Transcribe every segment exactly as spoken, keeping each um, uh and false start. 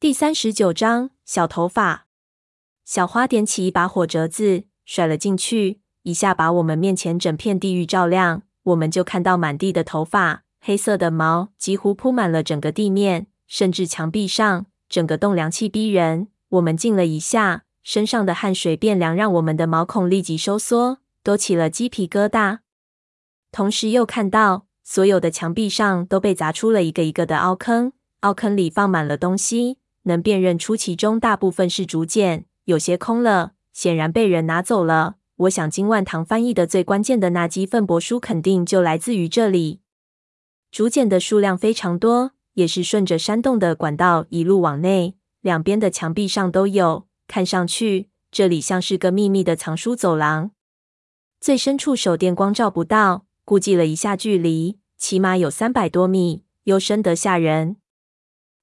第三十九章小头发。小花点起一把火折子，甩了进去，一下把我们面前整片地狱照亮。我们就看到满地的头发，黑色的毛几乎铺满了整个地面，甚至墙壁上。整个洞凉气逼人，我们静了一下，身上的汗水变凉，让我们的毛孔立即收缩，多起了鸡皮疙瘩。同时又看到所有的墙壁上都被砸出了一个一个的凹坑，凹坑里放满了东西，能辨认出其中大部分是竹简，有些空了，显然被人拿走了。我想金万堂翻译的最关键的那几份帛书肯定就来自于这里。竹简的数量非常多，也是顺着山洞的管道一路往内，两边的墙壁上都有，看上去这里像是个秘密的藏书走廊。最深处手电光照不到，估计了一下距离，起码有三百多米，幽深得吓人。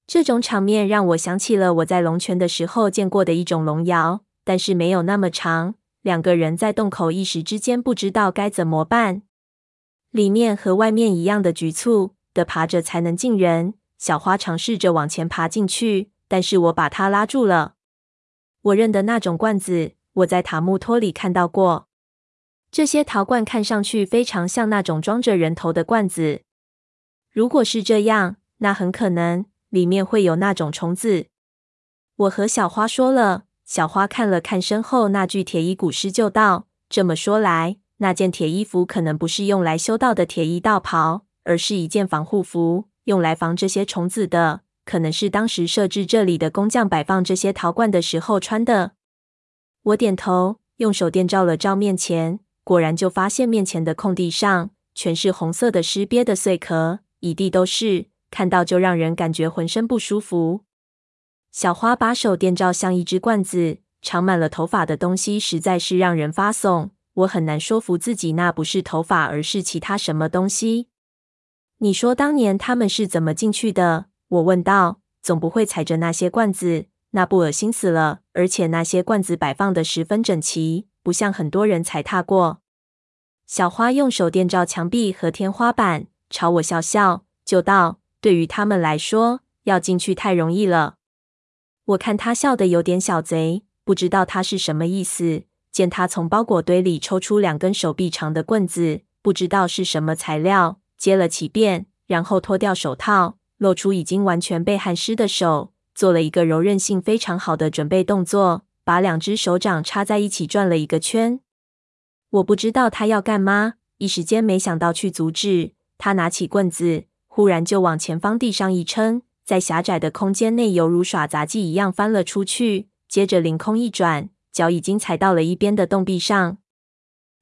这种场面让我想起了我在龙泉的时候见过的一种龙窑，但是没有那么长。两个人在洞口一时之间不知道该怎么办。里面和外面一样的局促的爬着才能进人。小花尝试着往前爬进去，但是我把她拉住了。我认得那种罐子，我在塔木托里看到过。这些陶罐看上去非常像那种装着人头的罐子。如果是这样，那很可能里面会有那种虫子。我和小花说了，小花看了看身后那具铁衣骨尸，就道：这么说来，那件铁衣服可能不是用来修道的铁衣道袍，而是一件防护服，用来防这些虫子的，可能是当时设置这里的工匠摆放这些陶罐的时候穿的。我点头，用手电照了照面前。果然就发现面前的空地上全是红色的尸鳖的碎壳，一地都是，看到就让人感觉浑身不舒服。小花把手电照向一只罐子，长满了头发的东西实在是让人发悚，我很难说服自己那不是头发而是其他什么东西。你说当年他们是怎么进去的？我问道。总不会踩着那些罐子，那不恶心死了，而且那些罐子摆放得十分整齐，不像很多人踩踏过。小花用手电照墙壁和天花板，朝我笑笑，就道：对于他们来说，要进去太容易了。我看他笑得有点小贼，不知道他是什么意思。见他从包裹堆里抽出两根手臂长的棍子，不知道是什么材料，接了起便，然后脱掉手套，露出已经完全被汗湿的手，做了一个柔韧性非常好的准备动作，把两只手掌插在一起转了一个圈。我不知道他要干嘛，一时间没想到去阻止。他拿起棍子，忽然就往前方地上一撑，在狭窄的空间内犹如耍杂技一样翻了出去，接着凌空一转，脚已经踩到了一边的洞壁上。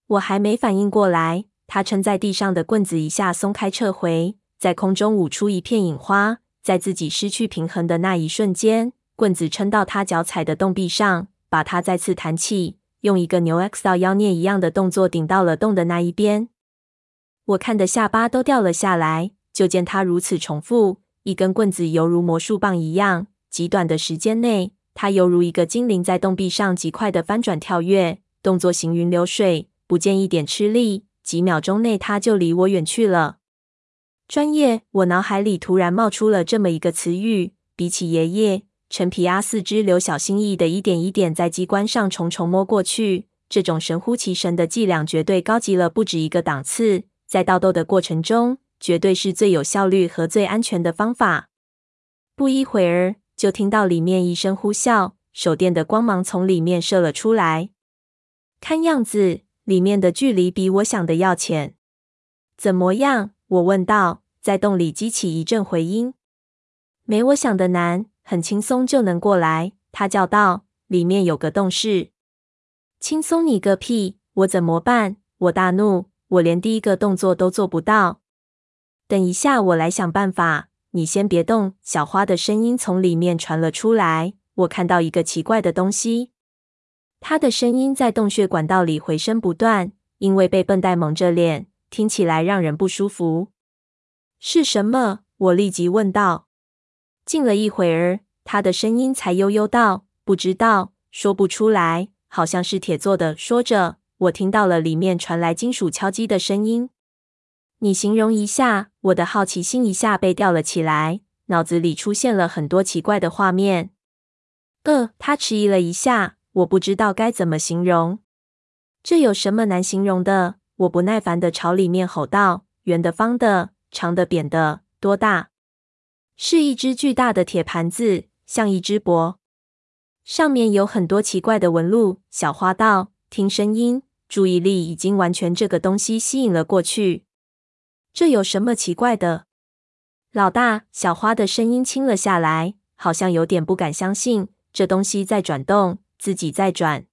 我还没反应过来，他撑在地上的棍子一下松开撤回，在空中舞出一片影花，在自己失去平衡的那一瞬间，棍子撑到他脚踩的洞壁上，把它再次弹起，用一个牛 X 到妖孽一样的动作顶到了洞的那一边。我看得下巴都掉了下来，就见他如此重复，一根棍子犹如魔术棒一样，极短的时间内，他犹如一个精灵在洞壁上极快的翻转跳跃，动作行云流水，不见一点吃力，几秒钟内他就离我远去了。专业，我脑海里突然冒出了这么一个词语，比起爷爷，陈皮阿四只留小心翼翼的一点一点在机关上重重摸过去，这种神乎其神的伎俩绝对高级了不止一个档次，在盗斗的过程中绝对是最有效率和最安全的方法。不一会儿就听到里面一声呼啸，手电的光芒从里面射了出来。看样子里面的距离比我想的要浅。怎么样？我问道，在洞里激起一阵回音。没我想的难，很轻松就能过来，他叫道。里面有个洞室。轻松你个屁，我怎么办？我大怒，我连第一个动作都做不到。等一下，我来想办法，你先别动。小花的声音从里面传了出来，我看到一个奇怪的东西。她的声音在洞穴管道里回声不断，因为被绷带蒙着脸，听起来让人不舒服。是什么？我立即问道。静了一会儿，他的声音才悠悠道：不知道，说不出来，好像是铁做的。说着，我听到了里面传来金属敲击的声音。你形容一下，我的好奇心一下被吊了起来。脑子里出现了很多奇怪的画面。呃，他迟疑了一下，我不知道该怎么形容。这有什么难形容的？我不耐烦的朝里面吼道：“圆的、方的、长的、扁的，多大？”是一只巨大的铁盘子，像一只钵，上面有很多奇怪的纹路。小花道，听声音，注意力已经完全这个东西吸引了过去。这有什么奇怪的？老大，小花的声音轻了下来，好像有点不敢相信，这东西在转动，自己在转。